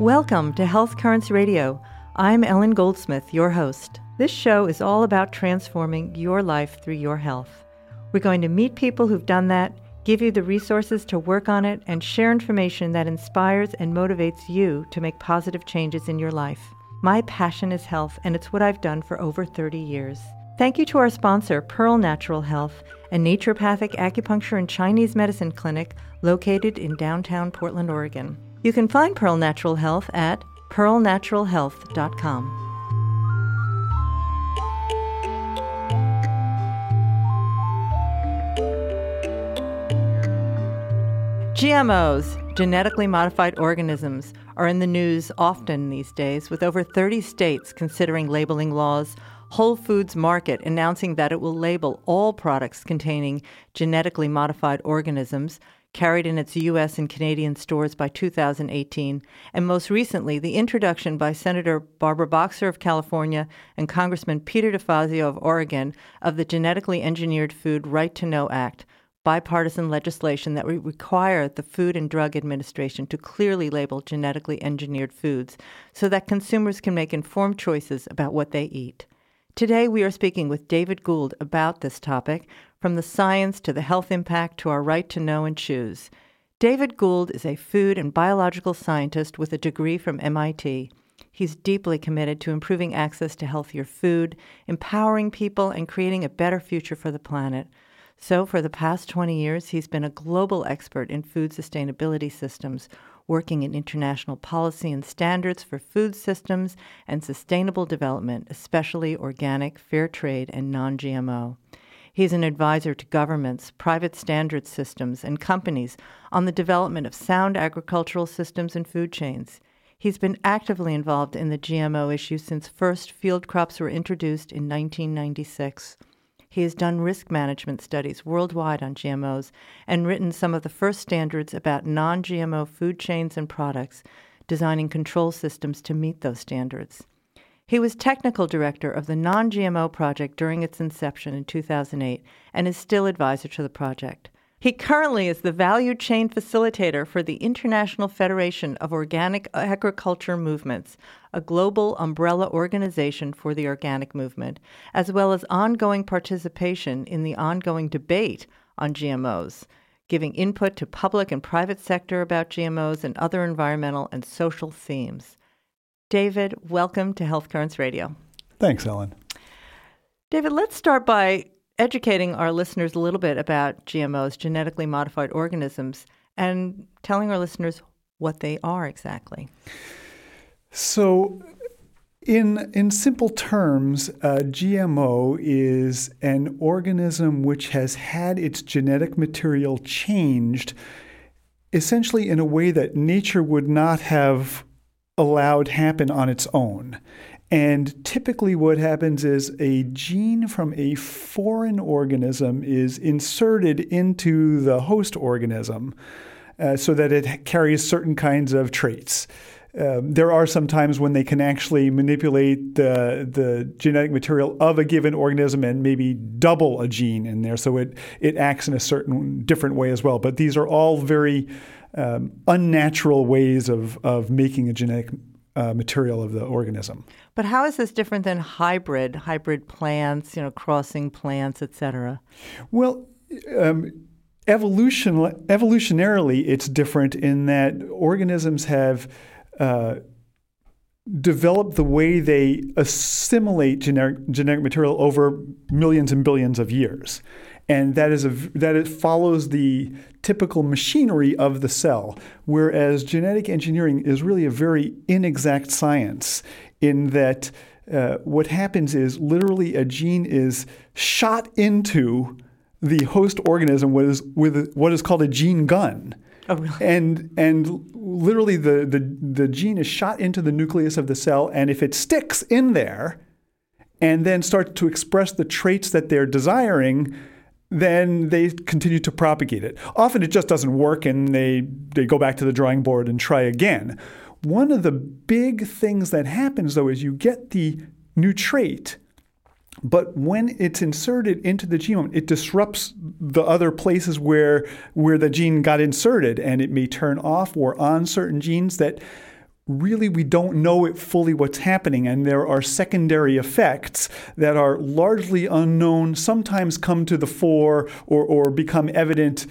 Welcome to Health Currents Radio. I'm Ellen Goldsmith, your host. This show is all about transforming your life through your health. We're going to meet people who've done that, give you the resources to work on it, and share information that inspires and motivates you to make positive changes in your life. My passion is health, and it's what I've done for over 30 years. Thank you to our sponsor, Pearl Natural Health, a naturopathic acupuncture and Chinese medicine clinic located in downtown Portland, Oregon. You can find Pearl Natural Health at pearlnaturalhealth.com. GMOs, genetically modified organisms, are in the news often these days, with over 30 states considering labeling laws, Whole Foods Market announcing that it will label all products containing genetically modified organisms carried in its U.S. and Canadian stores by 2018, and most recently, the introduction by Senator Barbara Boxer of California and Congressman Peter DeFazio of Oregon of the Genetically Engineered Food Right to Know Act, bipartisan legislation that would require the Food and Drug Administration to clearly label genetically engineered foods so that consumers can make informed choices about what they eat. Today, we are speaking with David Gould about this topic, from the science to the health impact to our right to know and choose. David Gould is a food and biological scientist with a degree from MIT. He's deeply committed to improving access to healthier food, empowering people, and creating a better future for the planet. So for the past 20 years, he's been a global expert in food sustainability systems, working in international policy and standards for food systems and sustainable development, especially organic, fair trade, and non-GMO. He's an advisor to governments, private standards systems, and companies on the development of sound agricultural systems and food chains. He's been actively involved in the GMO issue since first field crops were introduced in 1996. He has done risk management studies worldwide on GMOs and written some of the first standards about non-GMO food chains and products, designing control systems to meet those standards. He was technical director of the Non-GMO Project during its inception in 2008 and is still advisor to the project. He currently is the value chain facilitator for the International Federation of Organic Agriculture Movements, a global umbrella organization for the organic movement, as well as ongoing participation in the ongoing debate on GMOs, giving input to public and private sector about GMOs and other environmental and social themes. David, welcome to Health Currents Radio. Thanks, Ellen. David, let's start by educating our listeners a little bit about GMOs, genetically modified organisms, and telling our listeners what they are exactly. So in simple terms, GMO is an organism which has had its genetic material changed essentially in a way that nature would not have allowed happen on its own. And typically what happens is a gene from a foreign organism is inserted into the host organism so that it carries certain kinds of traits. There are some times when they can actually manipulate the genetic material of a given organism and maybe double a gene in there, so it acts in a certain different way as well. But these are all very unnatural ways of making a genetic material of the organism. But how is this different than hybrid plants, crossing plants, et cetera? Well, evolutionarily, it's different in that organisms have developed the way they assimilate genetic material over millions and billions of years. And that it follows the typical machinery of the cell, whereas genetic engineering is really a very inexact science in that what happens is literally a gene is shot into the host organism with what is called a gene gun. Oh, really? And literally the gene is shot into the nucleus of the cell, and if it sticks in there and then starts to express the traits that they're desiring, then they continue to propagate it. Often it just doesn't work, and they go back to the drawing board and try again. One of the big things that happens, though, is you get the new trait, but when it's inserted into the genome, it disrupts the other places where the gene got inserted, and it may turn off or on certain genes that really we don't know it fully what's happening, and there are secondary effects that are largely unknown, sometimes come to the fore or become evident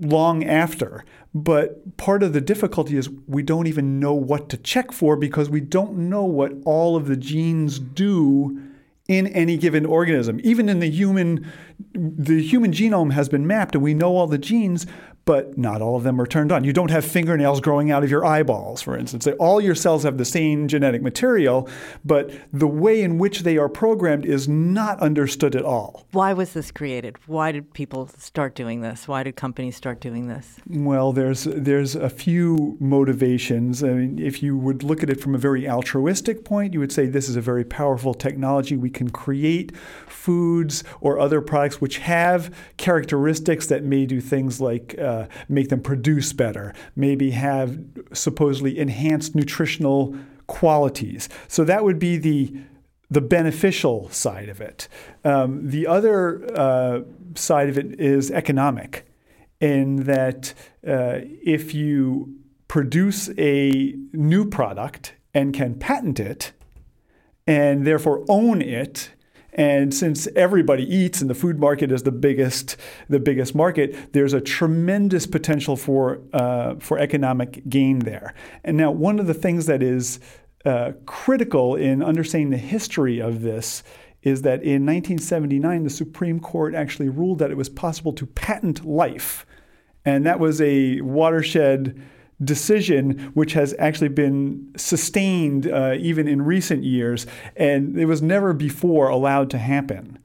long after. But part of the difficulty is we don't even know what to check for because we don't know what all of the genes do in any given organism. Even in the human genome has been mapped and we know all the genes, but not all of them are turned on. You don't have fingernails growing out of your eyeballs, for instance. All your cells have the same genetic material, but the way in which they are programmed is not understood at all. Why was this created? Why did people start doing this? Why did companies start doing this? Well, there's a few motivations. I mean, if you would look at it from a very altruistic point, you would say this is a very powerful technology. We can create foods or other products which have characteristics that may do things like make them produce better, maybe have supposedly enhanced nutritional qualities. So that would be the beneficial side of it. The other side of it is economic, in that if you produce a new product and can patent it and therefore own it, and since everybody eats and the food market is the biggest market, there's a tremendous potential for economic gain there. And now one of the things that is critical in understanding the history of this is that in 1979, the Supreme Court actually ruled that it was possible to patent life. And that was a watershed decision which has actually been sustained even in recent years, and it was never before allowed to happen.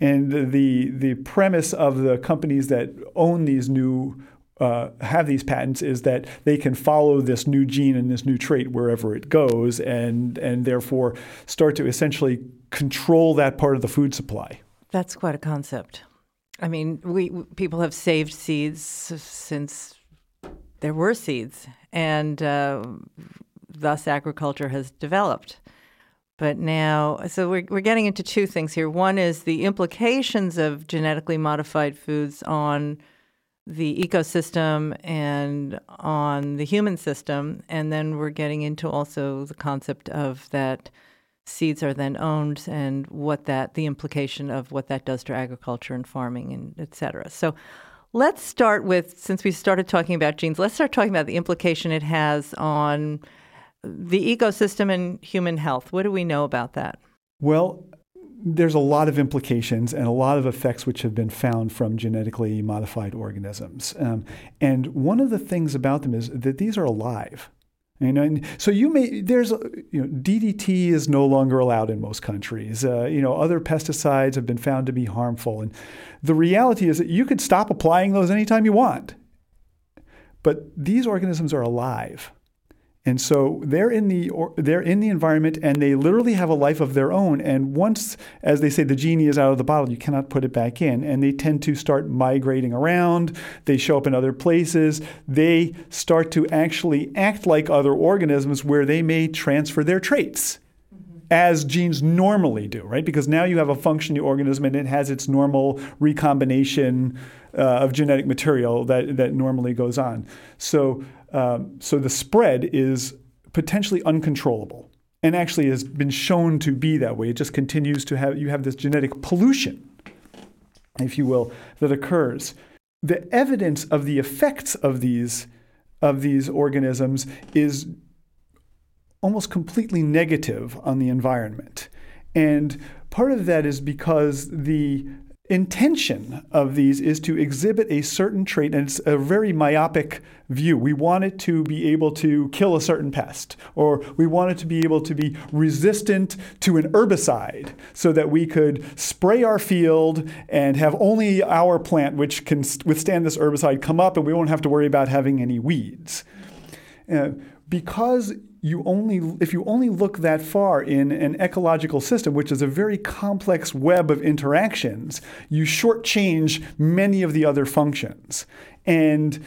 And the premise of the companies that own these new have these patents is that they can follow this new gene and this new trait wherever it goes, and therefore start to essentially control that part of the food supply. That's quite a concept. I mean, people have saved seeds since there were seeds, and thus agriculture has developed. But now, so we're getting into two things here. One is the implications of genetically modified foods on the ecosystem and on the human system, and then we're getting into also the concept of that seeds are then owned and the implication of what that does to agriculture and farming and et cetera. So let's start with, since we started talking about genes, let's start talking about the implication it has on the ecosystem and human health. What do we know about that? Well, there's a lot of implications and a lot of effects which have been found from genetically modified organisms. And one of the things about them is that these are alive. And so DDT is no longer allowed in most countries. Other pesticides have been found to be harmful. And the reality is that you could stop applying those anytime you want. But these organisms are alive. And so they're in the environment, and they literally have a life of their own. And once, as they say, the genie is out of the bottle, you cannot put it back in. And they tend to start migrating around. They show up in other places. They start to actually act like other organisms where they may transfer their traits, as genes normally do, right? Because now you have a functioning organism and it has its normal recombination of genetic material that normally goes on. So the spread is potentially uncontrollable, and actually has been shown to be that way. It just continues to have this genetic pollution, if you will, that occurs. The evidence of the effects of these organisms is almost completely negative on the environment. And part of that is because the intention of these is to exhibit a certain trait, and it's a very myopic view. We want it to be able to kill a certain pest, or we want it to be able to be resistant to an herbicide so that we could spray our field and have only our plant which can withstand this herbicide come up, and we won't have to worry about having any weeds. Because if you only look that far in an ecological system, which is a very complex web of interactions, you shortchange many of the other functions. If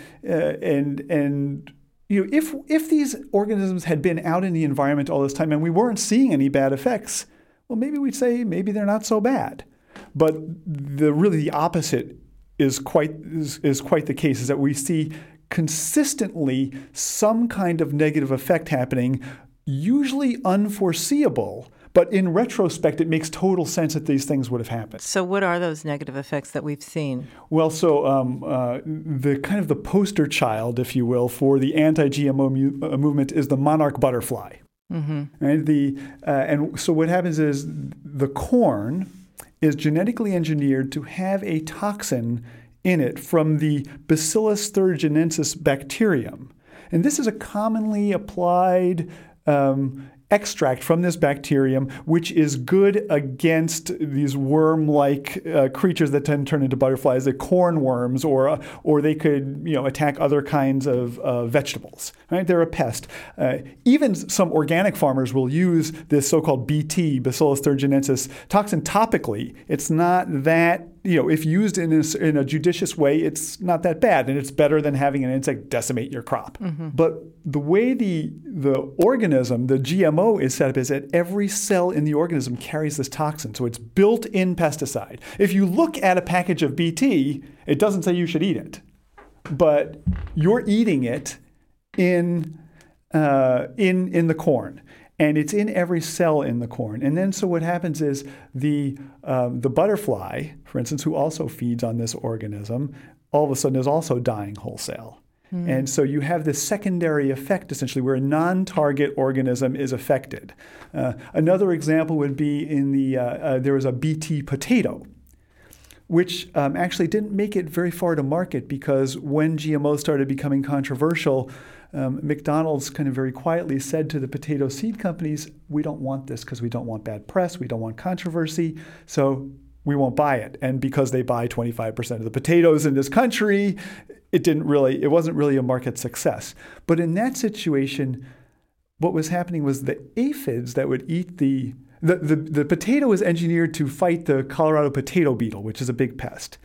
these organisms had been out in the environment all this time and we weren't seeing any bad effects, well, maybe we'd say maybe they're not so bad. But the opposite is quite the case, is that we see consistently some kind of negative effect happening, usually unforeseeable, but in retrospect, it makes total sense that these things would have happened. So what are those negative effects that we've seen? Well, so the kind of the poster child, if you will, for the anti-GMO movement is the monarch butterfly. Mm-hmm. And so what happens is the corn is genetically engineered to have a toxin in it from the Bacillus thuringiensis bacterium. And this is a commonly applied extract from this bacterium, which is good against these worm-like creatures that tend to turn into butterflies, the corn worms, or they could attack other kinds of vegetables. Right? They're a pest. Even some organic farmers will use this so-called BT, Bacillus thuringiensis, toxin topically. It's not that, if used in a judicious way, it's not that bad, and it's better than having an insect decimate your crop. Mm-hmm. But the way the organism, the GMO, is set up is that every cell in the organism carries this toxin, so it's built-in pesticide. If you look at a package of BT, it doesn't say you should eat it, but you're eating it in the corn. And it's in every cell in the corn. And then so what happens is the butterfly, for instance, who also feeds on this organism, all of a sudden is also dying wholesale. Mm. And so you have this secondary effect, essentially, where a non-target organism is affected. Another example would be there was a BT potato, which actually didn't make it very far to market because when GMOs started becoming controversial, McDonald's kind of very quietly said to the potato seed companies, we don't want this because we don't want bad press, we don't want controversy, so we won't buy it. And because they buy 25% of the potatoes in this country, it wasn't really a market success. But in that situation, what was happening was the aphids that would eat the potato is engineered to fight the Colorado potato beetle, which is a big pest.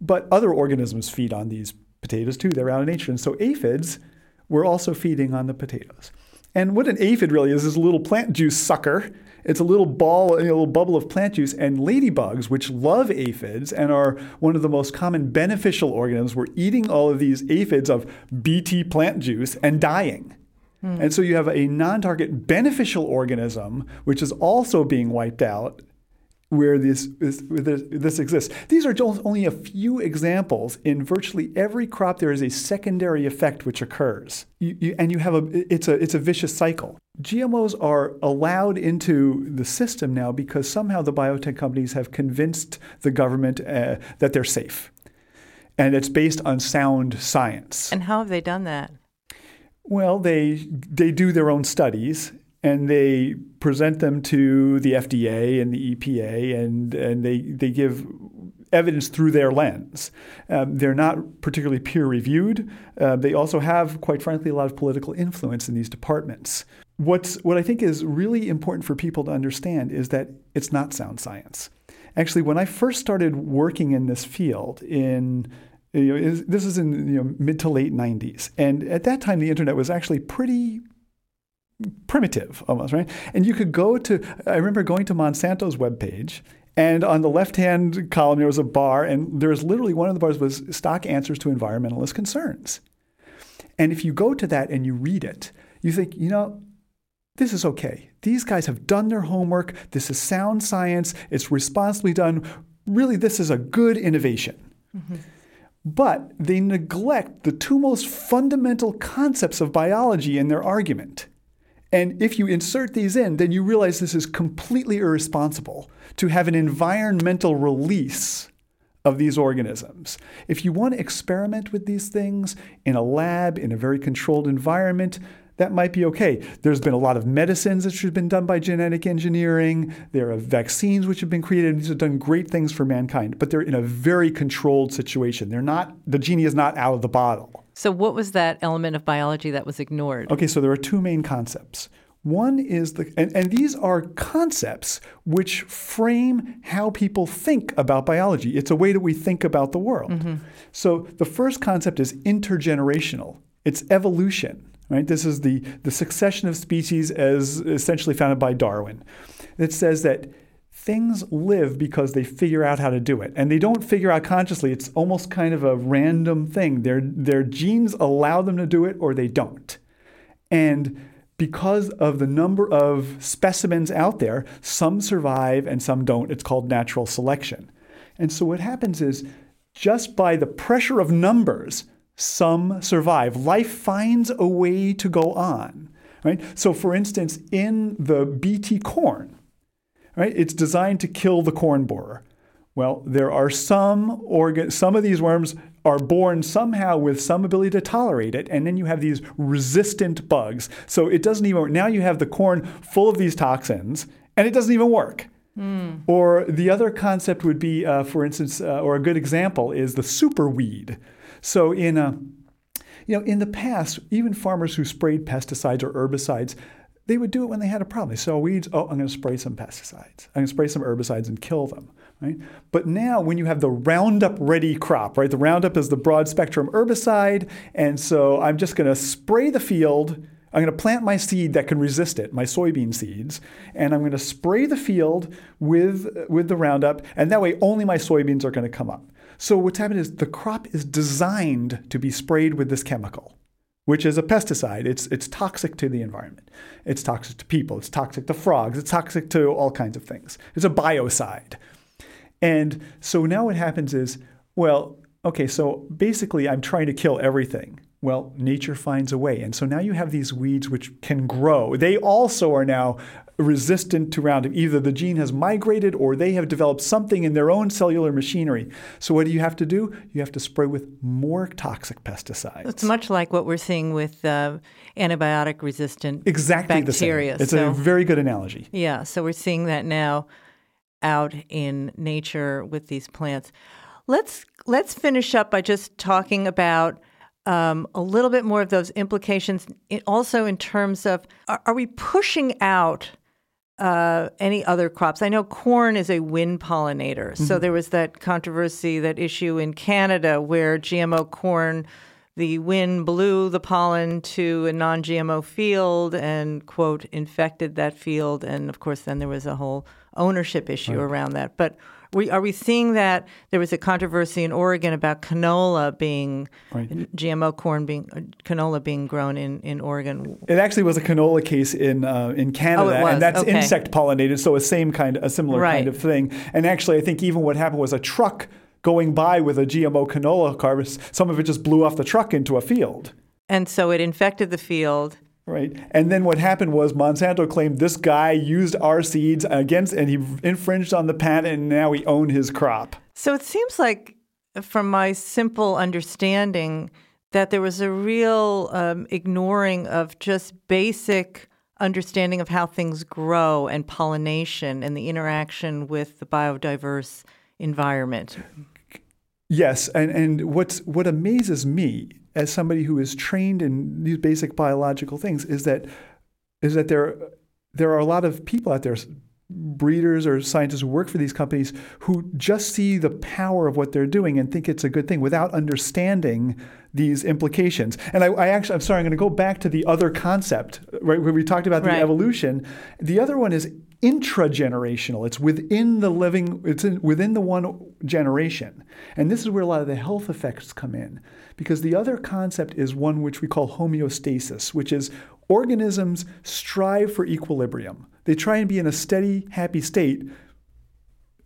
But other organisms feed on these potatoes too. They're out in nature. And so aphids were also feeding on the potatoes. And what an aphid really is a little plant juice sucker. It's a little ball, a little bubble of plant juice. And ladybugs, which love aphids and are one of the most common beneficial organisms, were eating all of these aphids of BT plant juice and dying. Mm. And so you have a non-target beneficial organism, which is also being wiped out, where this exists. These are only a few examples. In virtually every crop, there is a secondary effect which occurs, and you have it's a vicious cycle. GMOs are allowed into the system now because somehow the biotech companies have convinced the government that they're safe, and it's based on sound science. And how have they done that? Well, they do their own studies. And they present them to the FDA and the EPA, and they give evidence through their lens. They're not particularly peer-reviewed. They also have, quite frankly, a lot of political influence in these departments. What I think is really important for people to understand is that it's not sound science. Actually, when I first started working in this field this is in mid to late 90s, and at that time the internet was actually pretty primitive almost, right? And you could I remember going to Monsanto's webpage, and on the left-hand column there was a bar, and there was literally one of the bars was stock answers to environmentalist concerns. And if you go to that and you read it, you think, this is okay. These guys have done their homework. This is sound science. It's responsibly done. Really, this is a good innovation. Mm-hmm. But they neglect the two most fundamental concepts of biology in their argument. And if you insert these in, then you realize this is completely irresponsible to have an environmental release of these organisms. If you want to experiment with these things in a lab, in a very controlled environment, that might be okay. There's been a lot of medicines that have been done by genetic engineering. There are vaccines which have been created. These have done great things for mankind, but they're in a very controlled situation. The genie is not out of the bottle. So what was that element of biology that was ignored? Okay, so there are two main concepts. One is and these are concepts which frame how people think about biology. It's a way that we think about the world. Mm-hmm. So the first concept is intergenerational. It's evolution, right? This is the succession of species as essentially founded by Darwin. It says that things live because they figure out how to do it. And they don't figure out consciously. It's almost kind of a random thing. Their genes allow them to do it or they don't. And because of the number of specimens out there, some survive and some don't. It's called natural selection. And so what happens is just by the pressure of numbers, some survive. Life finds a way to go on, right? So for instance, in the Bt corn, right, it's designed to kill the corn borer. Well, there are some of these worms are born somehow with some ability to tolerate it, and then you have these resistant bugs. So it doesn't even, now you have the corn full of these toxins, and it doesn't even work. Mm. Or the other concept would be, for instance, or a good example is the superweed. So in the past, even farmers who sprayed pesticides or herbicides, they would do it when they had a problem. They saw weeds, I'm going to spray some pesticides. I'm going to spray some herbicides and kill them, right? But now when you have the Roundup ready crop, right? The Roundup is the broad spectrum herbicide. And so I'm just going to spray the field. I'm going to plant my seed that can resist it, my soybean seeds. And I'm going to spray the field with the Roundup. And that way only my soybeans are going to come up. So what's happened is the crop is designed to be sprayed with this chemical, which is a pesticide. It's toxic to the environment. It's toxic to people. It's toxic to frogs. It's toxic to all kinds of things. It's a biocide. And so now what happens is, well, okay, so basically I'm trying to kill everything. Well, nature finds a way. And so now you have these weeds which can grow. They also are now resistant to Roundup. Either the gene has migrated or they have developed something in their own cellular machinery. So what do you have to do? You have to spray with more toxic pesticides. It's much like what we're seeing with antibiotic-resistant bacteria. Exactly the same. It's a very good analogy. Yeah, so we're seeing that now out in nature with these plants. Let's finish up by just talking about a little bit more of those implications, also in terms of, are we pushing out any other crops? I know corn is a wind pollinator. Mm-hmm. So there was that controversy, that issue in Canada where GMO corn, the wind blew the pollen to a non-GMO field and, quote, infected that field. And, of course, then there was a whole ownership issue around that. But are we seeing that? There was a controversy in Oregon about canola being GMO corn being grown in Oregon. It actually was a canola case in Canada, and that's insect pollinated, so a similar kind of thing. And actually, I think even what happened was a truck going by with a GMO canola harvest. Some of it just blew off the truck into a field, and so it infected the field. Right. And then what happened was Monsanto claimed this guy used our seeds and he infringed on the patent, and now we own his crop. So it seems like, from my simple understanding, that there was a real ignoring of just basic understanding of how things grow and pollination and the interaction with the biodiverse environment. Yes. And what amazes me, as somebody who is trained in these basic biological things, is that there are a lot of people out there, breeders or scientists who work for these companies, who just see the power of what they're doing and think it's a good thing without understanding these implications. And I'm going to go back to the other concept, right, where we talked about the evolution. The other one is intragenerational. It's within the one generation. And this is where a lot of the health effects come in, because the other concept is one which we call homeostasis, which is organisms strive for equilibrium. They try and be in a steady, happy state.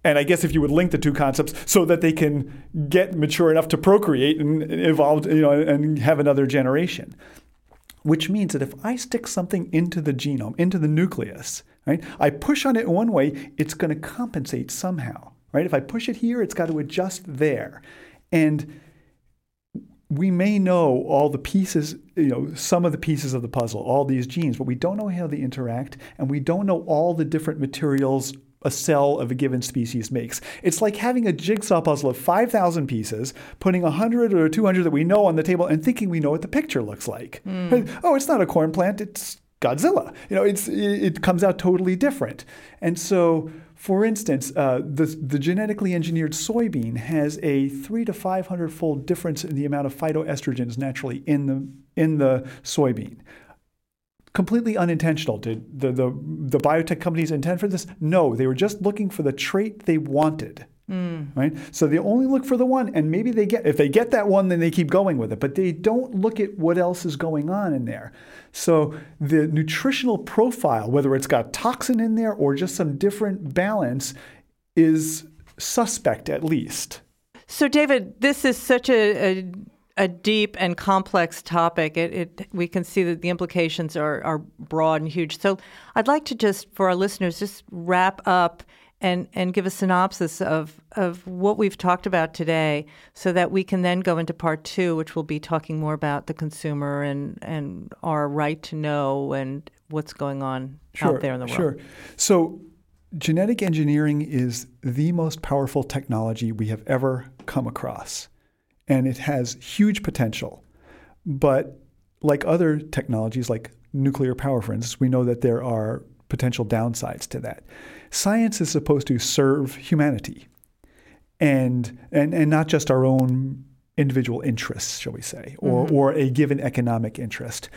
And I guess if you would link the two concepts, so that they can get mature enough to procreate and evolve, and have another generation. Which means that if I stick something into the genome, into the nucleus, right, I push on it one way, it's going to compensate somehow, right? If I push it here, it's got to adjust there. And we may know all the pieces, some of the pieces of the puzzle, all these genes, but we don't know how they interact, and we don't know all the different materials a cell of a given species makes. It's like having a jigsaw puzzle of 5,000 pieces, putting 100 or 200 that we know on the table and thinking we know what the picture looks like. Mm. Oh, it's not a corn plant, it's Godzilla. It comes out totally different. And so, for instance, the genetically engineered soybean has a 300 to 500-fold difference in the amount of phytoestrogens naturally in the soybean. completely unintentional. Did the biotech companies intend for this? No, they were just looking for the trait they wanted. Right? So they only look for the one, and maybe they get, if they get that one, then they keep going with it. But they don't look at what else is going on in there. So the nutritional profile, whether it's got toxin in there or just some different balance, is suspect at least. So David, this is such a deep and complex topic. We can see that the implications are broad and huge. So I'd like to just, for our listeners, just wrap up and give a synopsis of what we've talked about today so that we can then go into part two, which will be talking more about the consumer and our right to know and what's going on out there in the world. Sure. So genetic engineering is the most powerful technology we have ever come across, and it has huge potential. But like other technologies, like nuclear power, for instance, we know that there are potential downsides to that. Science is supposed to serve humanity and not just our own individual interests, shall we say, or a given economic interest.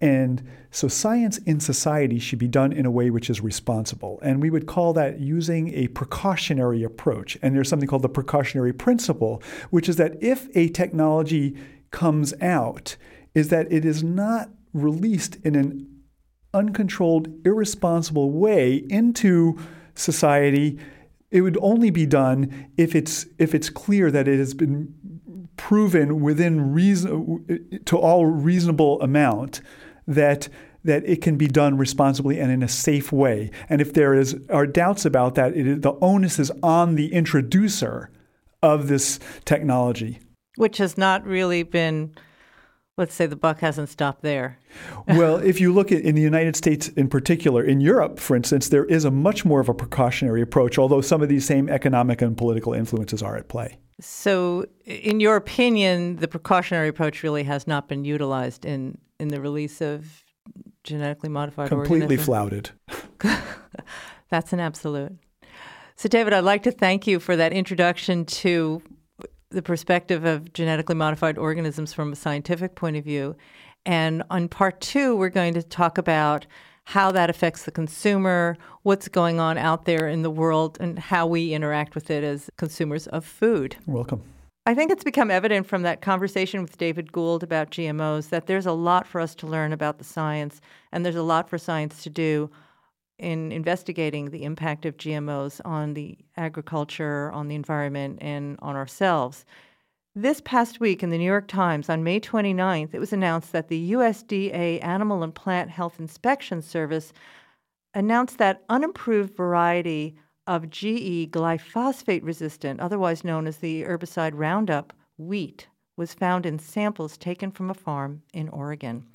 And so science in society should be done in a way which is responsible. And we would call that using a precautionary approach. And there's something called the precautionary principle, which is that if a technology comes out, is that it is not released in an uncontrolled, irresponsible way into society. It would only be done if it's clear that it has been proven within reason, to all reasonable amount, that it can be done responsibly and in a safe way. And if there are doubts about that, the onus is on the introducer of this technology, which has not really been. Let's say the buck hasn't stopped there. Well, if you look at in the United States in particular, in Europe, for instance, there is a much more of a precautionary approach, although some of these same economic and political influences are at play. So in your opinion, the precautionary approach really has not been utilized in the release of genetically modified organisms? Completely flouted. That's an absolute. So David, I'd like to thank you for that introduction to the perspective of genetically modified organisms from a scientific point of view. And on part two, we're going to talk about how that affects the consumer, what's going on out there in the world, and how we interact with it as consumers of food. Welcome. I think it's become evident from that conversation with David Gould about GMOs that there's a lot for us to learn about the science, and there's a lot for science to do in investigating the impact of GMOs on the agriculture, on the environment, and on ourselves. This past week in the New York Times, on May 29th, it was announced that the USDA Animal and Plant Health Inspection Service announced that unapproved variety of GE glyphosate-resistant, otherwise known as the herbicide Roundup, wheat was found in samples taken from a farm in Oregon.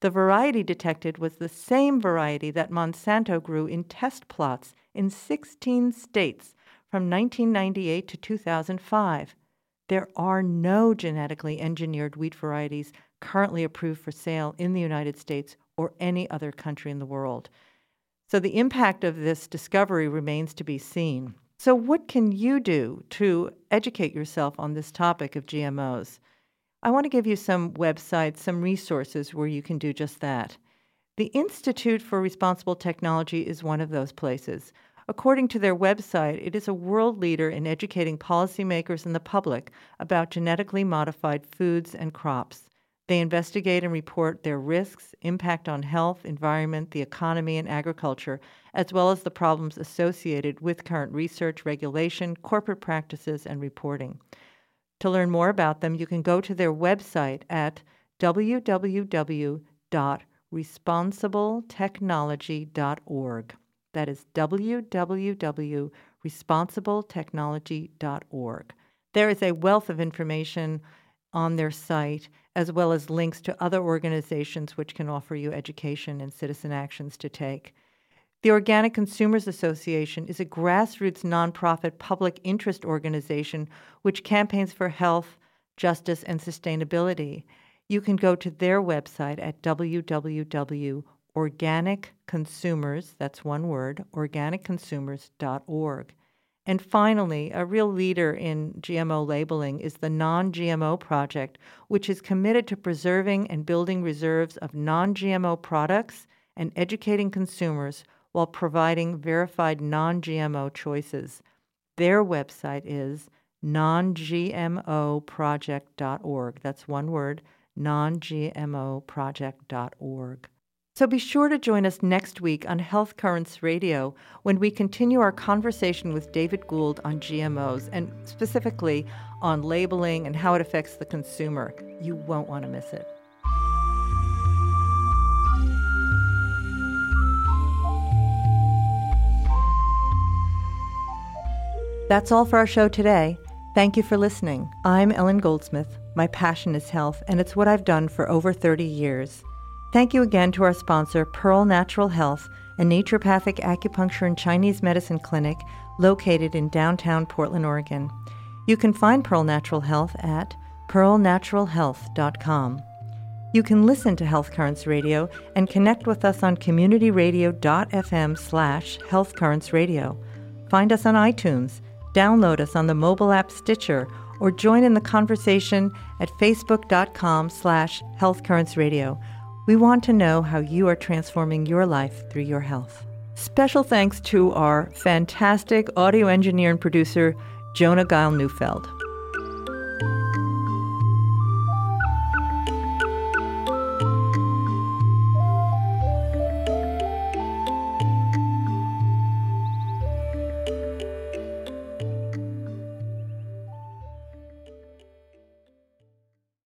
The variety detected was the same variety that Monsanto grew in test plots in 16 states from 1998 to 2005. There are no genetically engineered wheat varieties currently approved for sale in the United States or any other country in the world. So the impact of this discovery remains to be seen. So what can you do to educate yourself on this topic of GMOs? I want to give you some websites, some resources where you can do just that. The Institute for Responsible Technology is one of those places. According to their website, it is a world leader in educating policymakers and the public about genetically modified foods and crops. They investigate and report their risks, impact on health, environment, the economy, and agriculture, as well as the problems associated with current research, regulation, corporate practices, and reporting. To learn more about them, you can go to their website at www.responsibletechnology.org. That is www.responsibletechnology.org. There is a wealth of information on their site, as well as links to other organizations which can offer you education and citizen actions to take. The Organic Consumers Association is a grassroots nonprofit public interest organization which campaigns for health, justice, and sustainability. You can go to their website at www.organicconsumers, that's one word, organicconsumers.org. And finally, a real leader in GMO labeling is the Non-GMO Project, which is committed to preserving and building reserves of non-GMO products and educating consumers while providing verified non-GMO choices. Their website is non-GMOproject.org. That's one word, non-GMOproject.org. So be sure to join us next week on Health Currents Radio when we continue our conversation with David Gould on GMOs and specifically on labeling and how it affects the consumer. You won't want to miss it. That's all for our show today. Thank you for listening. I'm Ellen Goldsmith. My passion is health, and it's what I've done for over 30 years. Thank you again to our sponsor, Pearl Natural Health, a naturopathic acupuncture and Chinese medicine clinic located in downtown Portland, Oregon. You can find Pearl Natural Health at pearlnaturalhealth.com. You can listen to Health Currents Radio and connect with us on communityradio.fm/Health Currents Radio. Find us on iTunes, download us on the mobile app Stitcher, or join in the conversation at facebook.com/Health Currents Radio. We want to know how you are transforming your life through your health. Special thanks to our fantastic audio engineer and producer, Jonah Guile Neufeld.